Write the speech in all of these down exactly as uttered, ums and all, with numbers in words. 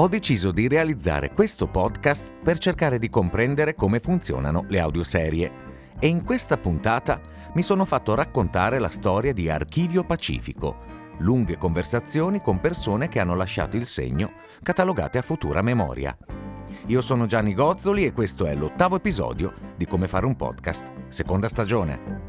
Ho deciso di realizzare questo podcast per cercare di comprendere come funzionano le audioserie e in questa puntata mi sono fatto raccontare la storia di Archivio Pacifico, lunghe conversazioni con persone che hanno lasciato il segno, catalogate a futura memoria. Io sono Gianni Gozzoli e questo è l'ottavo episodio di Come fare un podcast, seconda stagione.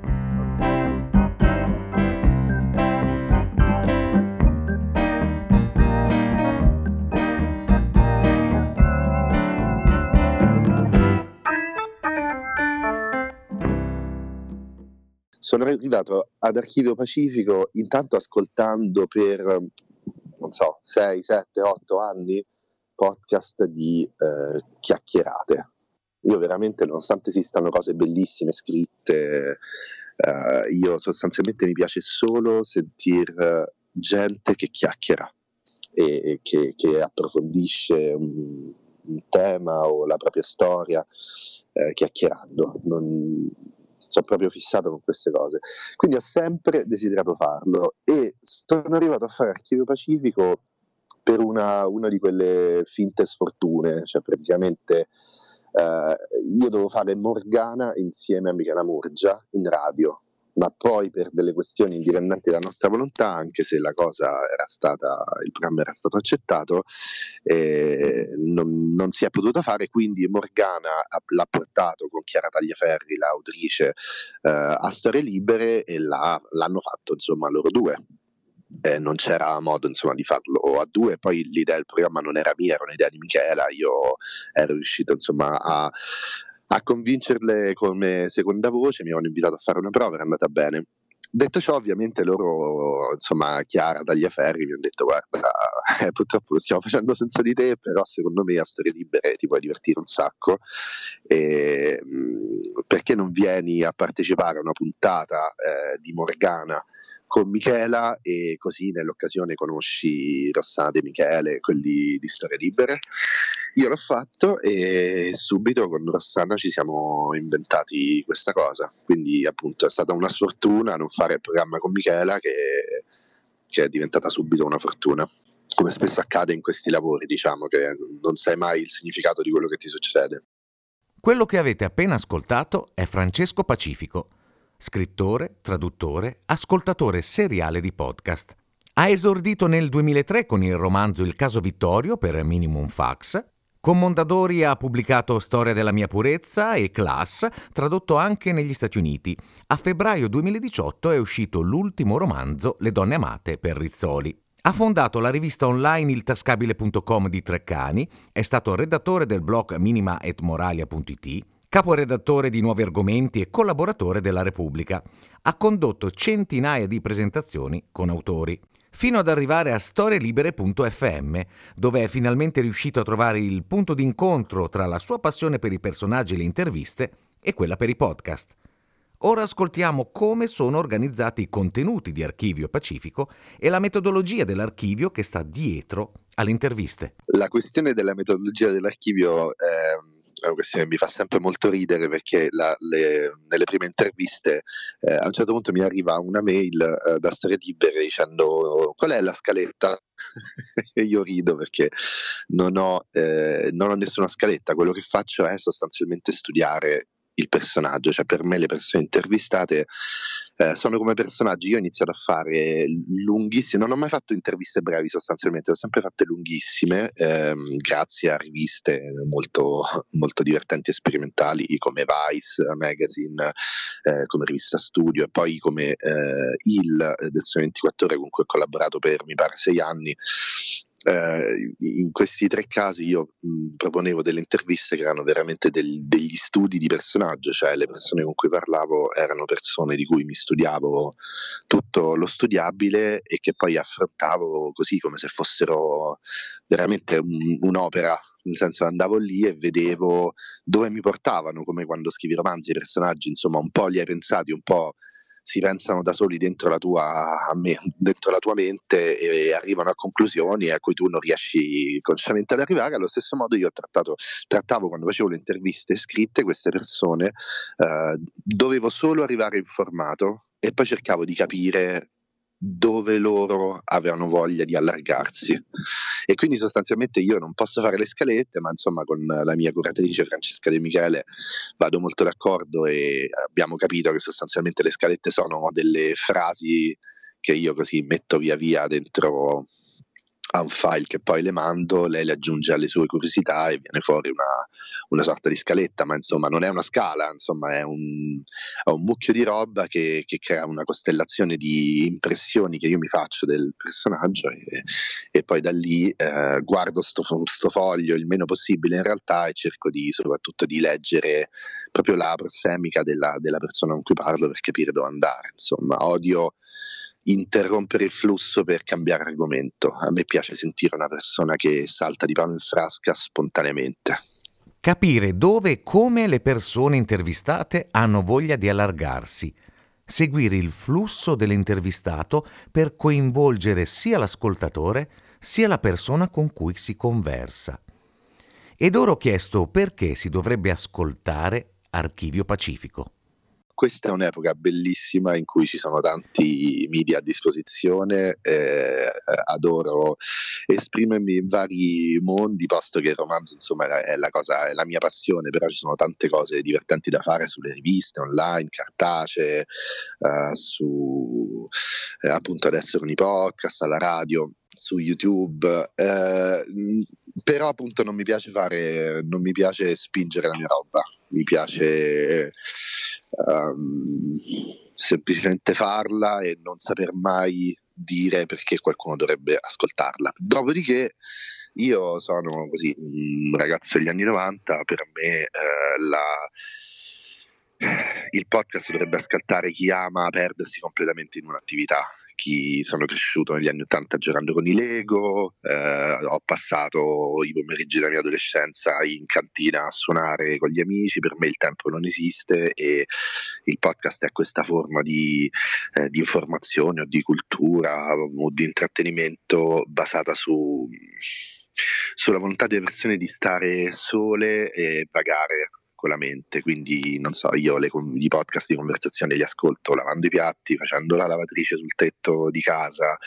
Sono arrivato ad Archivio Pacifico intanto ascoltando per, non so, sei, sette, otto anni podcast di eh, chiacchierate. Io veramente, nonostante esistano cose bellissime scritte, eh, io sostanzialmente mi piace solo sentire gente che chiacchiera e, e che, che approfondisce un, un tema o la propria storia eh, chiacchierando. Non... sono proprio fissato con queste cose, quindi ho sempre desiderato farlo e sono arrivato a fare Archivio Pacifico per una, una di quelle finte sfortune, cioè praticamente eh, io dovevo fare Morgana insieme a Michela Murgia in radio, ma poi per delle questioni indipendenti dalla nostra volontà, anche se la cosa era stata, il programma era stato accettato, eh, non, non si è potuta fare, quindi Morgana l'ha portato con Chiara Tagliaferri, l'autrice, eh, a Storie Libere e la, l'hanno fatto insomma loro due. Eh, non c'era modo insomma di farlo a due, poi l'idea del programma non era mia, era un'idea di Michela, io ero riuscito insomma a... a convincerle come seconda voce, mi hanno invitato a fare una prova, era andata bene. Detto ciò, ovviamente loro, insomma, Chiara Tagliaferri mi hanno detto guarda, eh, purtroppo lo stiamo facendo senza di te, però secondo me a Storie Libere ti puoi divertire un sacco, e, mh, perché non vieni a partecipare a una puntata eh, di Morgana con Michela e così nell'occasione conosci Rossana De Michele, quelli di Storie Libere. Io l'ho fatto e subito con Rossana ci siamo inventati questa cosa, quindi appunto è stata una sfortuna non fare il programma con Michela che, che è diventata subito una fortuna, come spesso accade in questi lavori, diciamo che non sai mai il significato di quello che ti succede. Quello che avete appena ascoltato è Francesco Pacifico, scrittore, traduttore, ascoltatore seriale di podcast. Ha esordito nel duemilatré con il romanzo Il caso Vittorio per Minimum Fax. Con Mondadori ha pubblicato Storia della mia purezza e Class, tradotto anche negli Stati Uniti. A febbraio duemiladiciotto è uscito l'ultimo romanzo Le donne amate per Rizzoli. Ha fondato la rivista online Il Tascabile punto com di Treccani, è stato redattore del blog minima et moralia punto it, caporedattore di Nuovi Argomenti e collaboratore della Repubblica. Ha condotto centinaia di presentazioni con autori, fino ad arrivare a storie libere punto effe emme, dove è finalmente riuscito a trovare il punto d'incontro tra la sua passione per i personaggi e le interviste e quella per i podcast. Ora ascoltiamo come sono organizzati i contenuti di Archivio Pacifico e la metodologia dell'archivio che sta dietro alle interviste. La questione della metodologia dell'archivio è... mi fa sempre molto ridere perché la, le, nelle prime interviste eh, a un certo punto mi arriva una mail eh, da Storie Libere dicendo qual è la scaletta? E io rido perché non ho, eh, non ho nessuna scaletta, quello che faccio è sostanzialmente studiare il personaggio, cioè per me le persone intervistate eh, sono come personaggi. Io ho iniziato a fare lunghissime, non ho mai fatto interviste brevi sostanzialmente, ho sempre fatte lunghissime ehm, grazie a riviste molto, molto divertenti e sperimentali come Vice Magazine, eh, come rivista Studio e poi come eh, Il del Sole ventiquattro ore con cui ho collaborato per mi pare sei anni. eh, in questi tre casi io mh, proponevo delle interviste che erano veramente del, degli studi di personaggio, cioè le persone con cui parlavo erano persone di cui mi studiavo tutto lo studiabile e che poi affrontavo così come se fossero veramente un, un'opera. Nel senso, andavo lì e vedevo dove mi portavano, come quando scrivi romanzi, i personaggi, insomma, un po' li hai pensati, un po' si pensano da soli dentro la tua, dentro la tua mente e arrivano a conclusioni a cui tu non riesci consciamente ad arrivare. Allo stesso modo io ho trattato, trattavo quando facevo le interviste scritte queste persone, eh, dovevo solo arrivare informato e poi cercavo di capire dove loro avevano voglia di allargarsi, e quindi sostanzialmente io non posso fare le scalette, ma insomma con la mia curatrice Francesca De Michele vado molto d'accordo e abbiamo capito che sostanzialmente le scalette sono delle frasi che io così metto via via dentro a un file che poi le mando, lei le aggiunge alle sue curiosità e viene fuori una, una sorta di scaletta, ma insomma non è una scala, insomma è un, è un mucchio di roba che, che crea una costellazione di impressioni che io mi faccio del personaggio e, e poi da lì eh, guardo sto, sto foglio il meno possibile in realtà e cerco di soprattutto di leggere proprio la prossemica della, della persona con cui parlo per capire dove andare. Insomma, odio interrompere il flusso per cambiare argomento. A me piace sentire una persona che salta di palo in frasca spontaneamente. Capire dove e come le persone intervistate hanno voglia di allargarsi. Seguire il flusso dell'intervistato per coinvolgere sia l'ascoltatore sia la persona con cui si conversa. Ed ora ho chiesto perché si dovrebbe ascoltare Archivio Pacifico. Questa è un'epoca bellissima in cui ci sono tanti media a disposizione, eh, adoro esprimermi in vari mondi, posto che il romanzo insomma è la cosa, è la mia passione, però ci sono tante cose divertenti da fare sulle riviste, online, cartacee, eh, su eh, appunto adesso con i podcast, alla radio, su YouTube, eh, però appunto non mi piace fare, non mi piace spingere la mia roba, mi piace um, semplicemente farla e non saper mai dire perché qualcuno dovrebbe ascoltarla. Dopodiché io sono così un ragazzo degli anni novanta, per me eh, la... il podcast dovrebbe ascoltare chi ama perdersi completamente in un'attività. Chi sono cresciuto negli anni ottanta giocando con i Lego, eh, ho passato i pomeriggi della mia adolescenza in cantina a suonare con gli amici, per me il tempo non esiste e il podcast è questa forma di, eh, di informazione o di cultura o di intrattenimento basata su, sulla volontà delle persone di stare sole e vagare con la mente. Quindi non so, io le, i podcast di conversazione li ascolto lavando i piatti, facendo la lavatrice sul tetto di casa,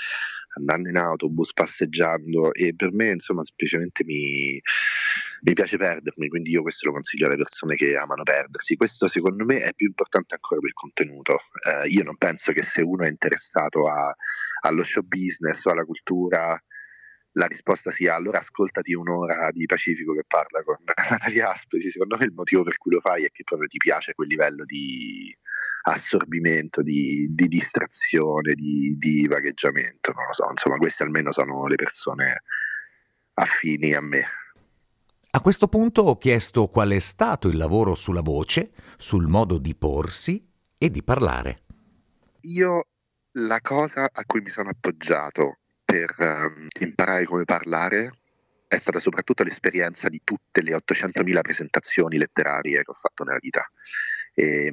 andando in autobus, passeggiando, e per me insomma semplicemente mi, mi piace perdermi, quindi io questo lo consiglio alle persone che amano perdersi. Questo secondo me è più importante ancora del contenuto. Eh, io non penso che se uno è interessato a, allo show business o alla cultura la risposta sia allora ascoltati un'ora di Pacifico che parla con Natalia Aspesi. Secondo me il motivo per cui lo fai è che proprio ti piace quel livello di assorbimento, di, di distrazione, di, di vagheggiamento, non lo so, insomma queste almeno sono le persone affini a me. A questo punto ho chiesto qual è stato il lavoro sulla voce, sul modo di porsi e di parlare. Io la cosa a cui mi sono appoggiato per um, imparare come parlare è stata soprattutto l'esperienza di tutte le ottocentomila presentazioni letterarie che ho fatto nella vita. E,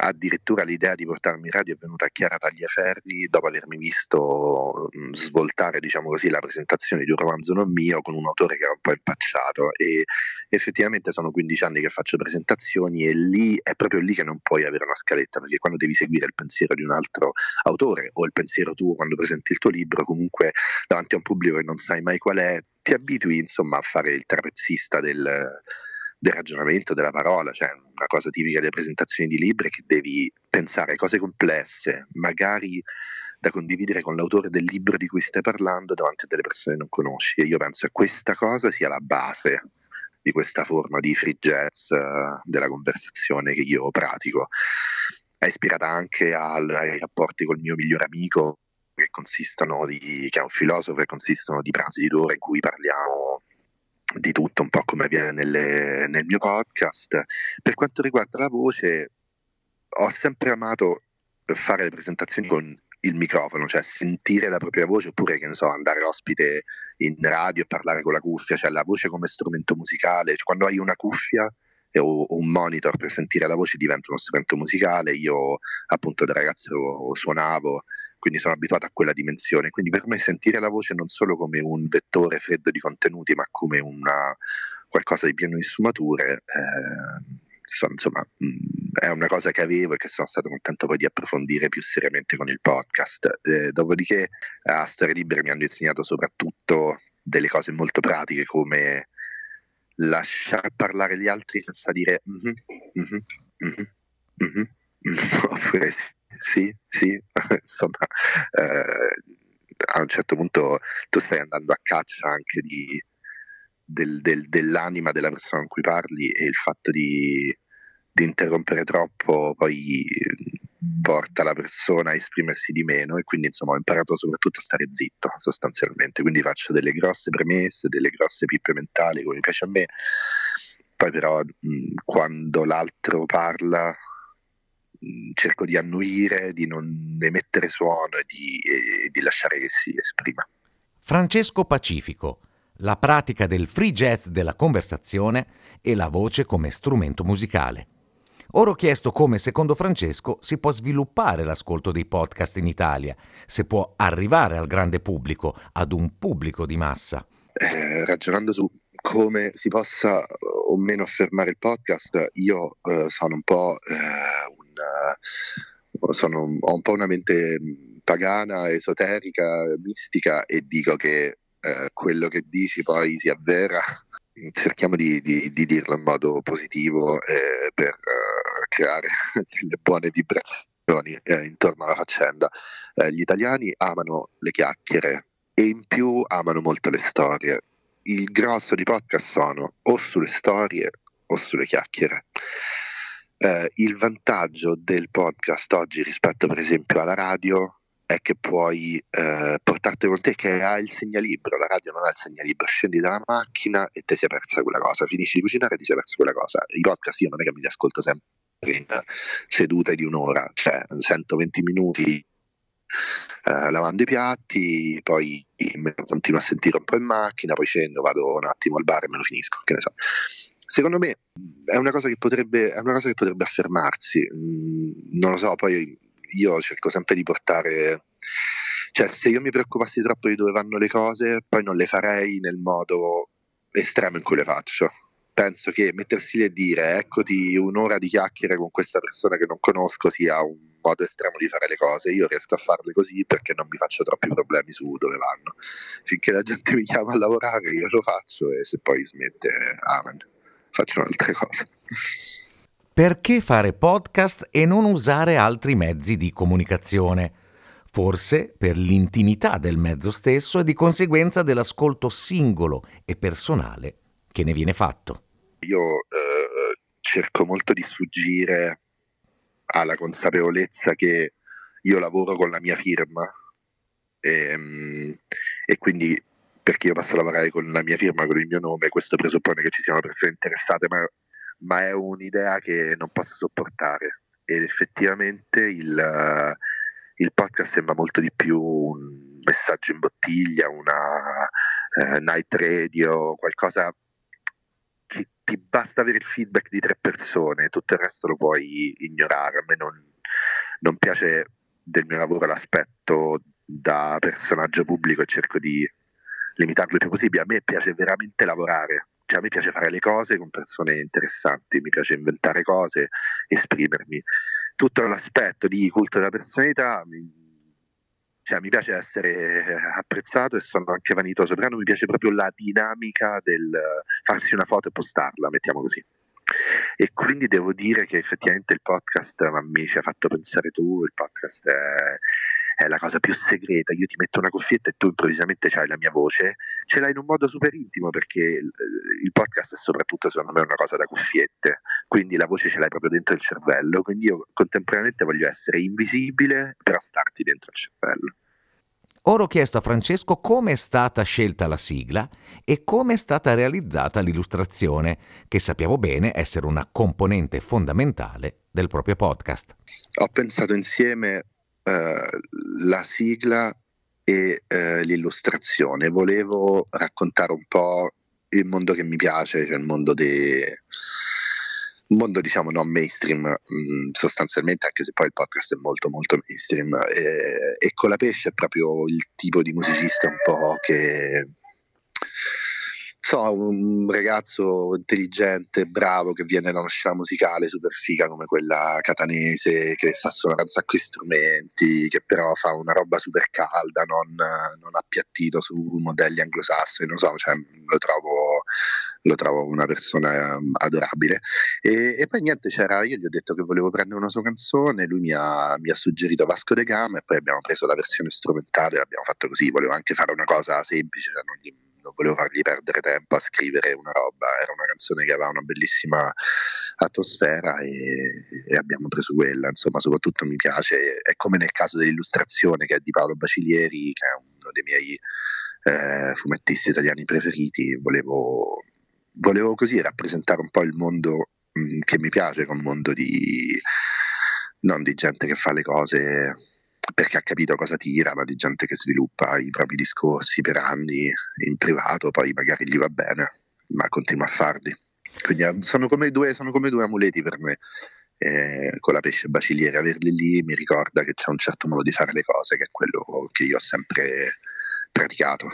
addirittura l'idea di portarmi in radio è venuta a Chiara Tagliaferri dopo avermi visto mh, svoltare, diciamo così, la presentazione di un romanzo non mio con un autore che era un po' impacciato, e effettivamente sono quindici anni che faccio presentazioni e lì è proprio lì che non puoi avere una scaletta, perché quando devi seguire il pensiero di un altro autore o il pensiero tuo quando presenti il tuo libro, comunque davanti a un pubblico che non sai mai qual è, ti abitui insomma a fare il trapezzista del del ragionamento, della parola, cioè una cosa tipica delle presentazioni di libri è che devi pensare cose complesse, magari da condividere con l'autore del libro di cui stai parlando davanti a delle persone che non conosci, e io penso che questa cosa sia la base di questa forma di free jazz della conversazione che io pratico. È ispirata anche al, ai rapporti col mio migliore amico, che consistono di, che è un filosofo, e consistono di pranzi di due ore in cui parliamo di tutto, un po' come avviene nelle, nel mio podcast. Per quanto riguarda la voce, ho sempre amato fare le presentazioni con il microfono, cioè sentire la propria voce, oppure che ne so, andare ospite in radio e parlare con la cuffia, cioè la voce come strumento musicale, cioè, quando hai una cuffia o un monitor per sentire la voce diventa uno strumento musicale. Io appunto da ragazzo suonavo, quindi sono abituato a quella dimensione, quindi per me sentire la voce non solo come un vettore freddo di contenuti, ma come una qualcosa di pieno di sfumature, eh, insomma è una cosa che avevo e che sono stato contento poi di approfondire più seriamente con il podcast. Eh, dopodiché a Storie Libere mi hanno insegnato soprattutto delle cose molto pratiche, come lasciar parlare gli altri senza dire mm-hmm, mm-hmm, mm-hmm, mm-hmm, mm-hmm, oppure sì, sì, sì. Insomma, eh, a un certo punto tu stai andando a caccia anche di, del, del, dell'anima della persona con cui parli, e il fatto di, di interrompere troppo poi porta la persona a esprimersi di meno, e quindi insomma ho imparato soprattutto a stare zitto sostanzialmente, quindi faccio delle grosse premesse, delle grosse pippe mentali come piace a me, poi però mh, quando l'altro parla mh, cerco di annuire, di non emettere suono e di, e, di lasciare che si esprima. Francesco Pacifico, la pratica del free jazz della conversazione e la voce come strumento musicale. Ora ho chiesto come secondo Francesco si può sviluppare l'ascolto dei podcast in Italia, se può arrivare al grande pubblico, ad un pubblico di massa. Eh, ragionando su come si possa o meno affermare il podcast, io eh, sono un po' eh, un, sono, ho un po' una mente pagana, esoterica, mistica, e dico che eh, quello che dici poi si avvera. Cerchiamo di, di, di dirlo in modo positivo eh, per eh, creare delle buone vibrazioni eh, intorno alla faccenda. Eh, gli italiani amano le chiacchiere e in più amano molto le storie. Il grosso di podcast sono o sulle storie o sulle chiacchiere. Eh, il vantaggio del podcast oggi rispetto per esempio alla radio è che puoi eh, portarti con te, che ha il segnalibro, la radio non ha il segnalibro, scendi dalla macchina e ti sei persa quella cosa, finisci di cucinare e ti sei persa quella cosa. I podcast io non è che me li ascolto sempre in sedute di un'ora, cioè centoventi minuti eh, lavando i piatti, poi continuo a sentire un po' in macchina, poi scendo, vado un attimo al bar e me lo finisco, che ne so. Secondo me è una cosa che potrebbe, è una cosa che potrebbe affermarsi, mm, non lo so, poi... Io cerco sempre di portare, cioè se io mi preoccupassi troppo di dove vanno le cose, poi non le farei nel modo estremo in cui le faccio. Penso che mettersi lì e dire eccoti un'ora di chiacchiere con questa persona che non conosco sia un modo estremo di fare le cose. Io riesco a farle così perché non mi faccio troppi problemi su dove vanno. Finché la gente mi chiama a lavorare io lo faccio, e se poi smette, amen, faccio un'altra cosa. Perché fare podcast e non usare altri mezzi di comunicazione? Forse per l'intimità del mezzo stesso e di conseguenza dell'ascolto singolo e personale che ne viene fatto. Io eh, cerco molto di sfuggire alla consapevolezza che io lavoro con la mia firma e, e quindi perché io posso lavorare con la mia firma, con il mio nome, questo presuppone che ci siano persone interessate, ma ma è un'idea che non posso sopportare, ed effettivamente il, il podcast sembra molto di più un messaggio in bottiglia, una eh, night radio, qualcosa che ti basta avere il feedback di tre persone, tutto il resto lo puoi ignorare. A me non, non piace del mio lavoro l'aspetto da personaggio pubblico e cerco di limitarlo il più possibile. A me piace veramente lavorare. Cioè, a me piace fare le cose con persone interessanti, mi piace inventare cose, esprimermi. Tutto l'aspetto di culto della personalità, mi, cioè, mi piace essere apprezzato e sono anche vanitoso, però non mi piace proprio la dinamica del farsi una foto e postarla, mettiamo così. E quindi devo dire che effettivamente il podcast, ma mi ci hai fatto pensare tu, il podcast è... è la cosa più segreta. Io ti metto una cuffietta e tu improvvisamente c'hai la mia voce, ce l'hai in un modo super intimo, perché il podcast è soprattutto, secondo me, una cosa da cuffiette, quindi la voce ce l'hai proprio dentro il cervello, quindi io contemporaneamente voglio essere invisibile però starti dentro il cervello. Ora ho chiesto a Francesco come è stata scelta la sigla e come è stata realizzata l'illustrazione, che sappiamo bene essere una componente fondamentale del proprio podcast. Ho pensato insieme eh, la sigla e eh, l'illustrazione. Volevo raccontare un po' il mondo che mi piace, cioè il mondo dei... mondo diciamo non mainstream mh, sostanzialmente, anche se poi il podcast è molto molto mainstream, e, e Colapesce è proprio il tipo di musicista un po' che so, un ragazzo intelligente, bravo, che viene da una scena musicale super figa come quella catanese, che sa suonare un sacco di strumenti, che però fa una roba super calda, non, non appiattito su modelli anglosassoni, non so, cioè, lo trovo lo trovo una persona adorabile. E, e poi niente, c'era, io gli ho detto che volevo prendere una sua canzone, lui mi ha, mi ha suggerito Vasco de Gama e poi abbiamo preso la versione strumentale, l'abbiamo fatto così. Volevo anche fare una cosa semplice, cioè non, gli, non volevo fargli perdere tempo a scrivere una roba, era una canzone che aveva una bellissima atmosfera e, e abbiamo preso quella. Insomma, soprattutto mi piace, è come nel caso dell'illustrazione che è di Paolo Bacilieri, che è uno dei miei eh, fumettisti italiani preferiti. volevo Volevo così rappresentare un po' il mondo mh, che mi piace, che è un mondo di non di gente che fa le cose perché ha capito cosa tira, ma di gente che sviluppa i propri discorsi per anni in privato, poi magari gli va bene, ma continua a farli. Quindi sono come due, sono come due amuleti per me. Eh, Colapesce e Bacilieri, averli lì mi ricorda che c'è un certo modo di fare le cose, che è quello che io ho sempre praticato.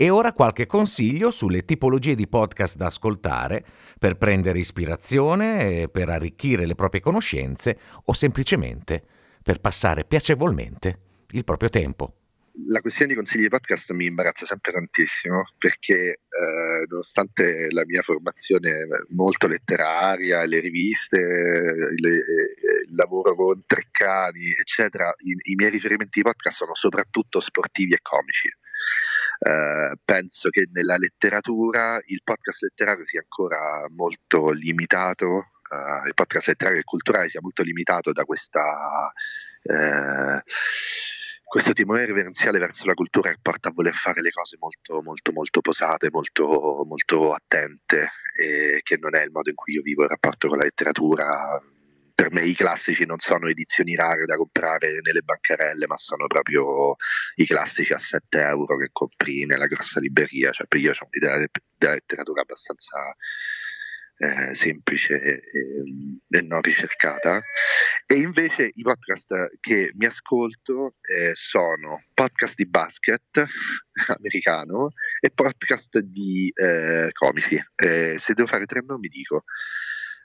E ora qualche consiglio sulle tipologie di podcast da ascoltare per prendere ispirazione, per arricchire le proprie conoscenze o semplicemente per passare piacevolmente il proprio tempo. La questione dei consigli di podcast mi imbarazza sempre tantissimo, perché eh, nonostante la mia formazione molto letteraria, le riviste, le, il lavoro con Treccani, eccetera, i, i miei riferimenti di podcast sono soprattutto sportivi e comici. Uh, penso che nella letteratura il podcast letterario sia ancora molto limitato, uh, il podcast letterario e culturale sia molto limitato da questa uh, questo timore reverenziale verso la cultura che porta a voler fare le cose molto molto molto posate, molto molto attente, e che non è il modo in cui io vivo il rapporto con la letteratura. Per me i classici non sono edizioni rare da comprare nelle bancarelle, ma sono proprio i classici a sette euro che compri nella grossa libreria. Cioè, io ho un'idea della letteratura abbastanza eh, semplice e, e non ricercata. E invece i podcast che mi ascolto eh, sono podcast di basket americano e podcast di eh, comici. Eh, se devo fare tre nomi dico...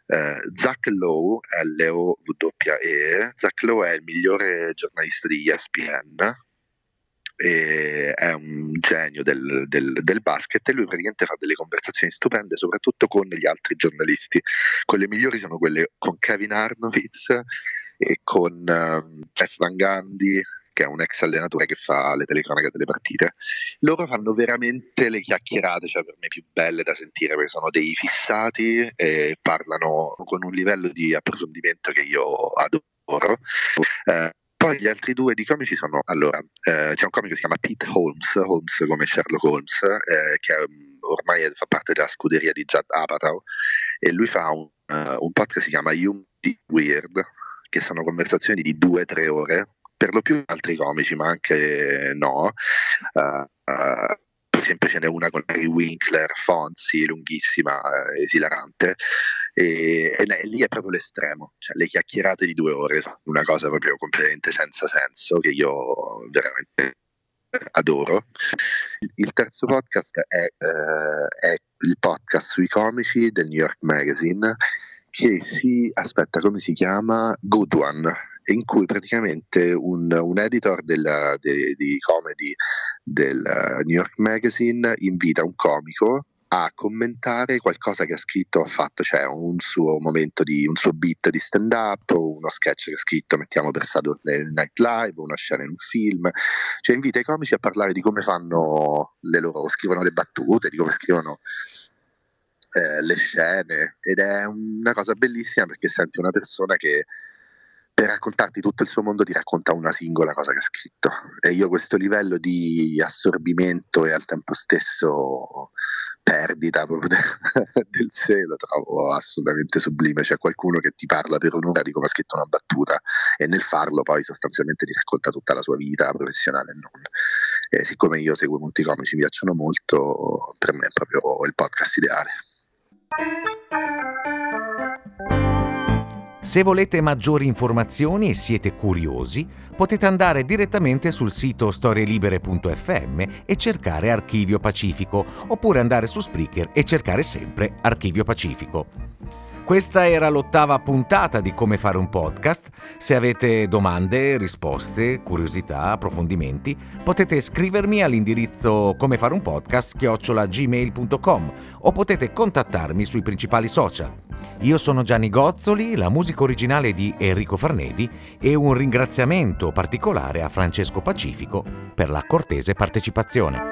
Uh, Zach Lowe, L O W E. Zach Lowe è il migliore giornalista di E S P N e è un genio del, del, del basket, e lui praticamente fa delle conversazioni stupende, soprattutto con gli altri giornalisti. Quelle migliori sono quelle con Kevin Arnovitz e con uh, Jeff Van Gundy, che è un ex allenatore che fa le telecronache delle partite. Loro fanno veramente le chiacchierate, cioè per me più belle da sentire, perché sono dei fissati e parlano con un livello di approfondimento che io adoro. Eh, poi gli altri due di comici sono, allora, eh, c'è un comico che si chiama Pete Holmes, Holmes come Sherlock Holmes, eh, che è, ormai fa parte della scuderia di Judd Apatow, e lui fa un, uh, un podcast che si chiama You Be Weird, che sono conversazioni di due tre ore, per lo più altri comici, ma anche no. Uh, uh, per esempio ce n'è una con Harry Winkler, Fonzi, lunghissima, esilarante, e, e, e lì è proprio l'estremo, cioè le chiacchierate di due ore sono una cosa proprio completamente senza senso, che io veramente adoro. Il terzo podcast è, uh, è il podcast sui comici del New York Magazine, che si, aspetta, come si chiama? Good One, in cui praticamente un, un editor del, de, di comedy del New York Magazine invita un comico a commentare qualcosa che ha scritto o fatto, cioè un suo momento di un suo beat di stand up, o uno sketch che ha scritto, mettiamo, per Saturday Night Live, o una scena in un film. Cioè invita i comici a parlare di come fanno le loro, scrivono le battute, di come scrivono eh, le scene, ed è una cosa bellissima, perché senti una persona che per raccontarti tutto il suo mondo ti racconta una singola cosa che ha scritto, e io questo livello di assorbimento e al tempo stesso perdita proprio del sé lo trovo assolutamente sublime. Cioè qualcuno che ti parla per un'ora di come ha scritto una battuta e nel farlo poi sostanzialmente ti racconta tutta la sua vita professionale e non. E siccome io seguo molti comici, mi piacciono molto, per me è proprio il podcast ideale. Se volete maggiori informazioni e siete curiosi, potete andare direttamente sul sito storie libere punto effe emme e cercare Archivio Pacifico, oppure andare su Spreaker e cercare sempre Archivio Pacifico. Questa era l'ottava puntata di Come fare un podcast. Se avete domande, risposte, curiosità, approfondimenti, potete scrivermi all'indirizzo comefareunpodcast chiocciola gmail punto com o potete contattarmi sui principali social. Io sono Gianni Gozzoli, la musica originale di Enrico Farnedi, e un ringraziamento particolare a Francesco Pacifico per la cortese partecipazione.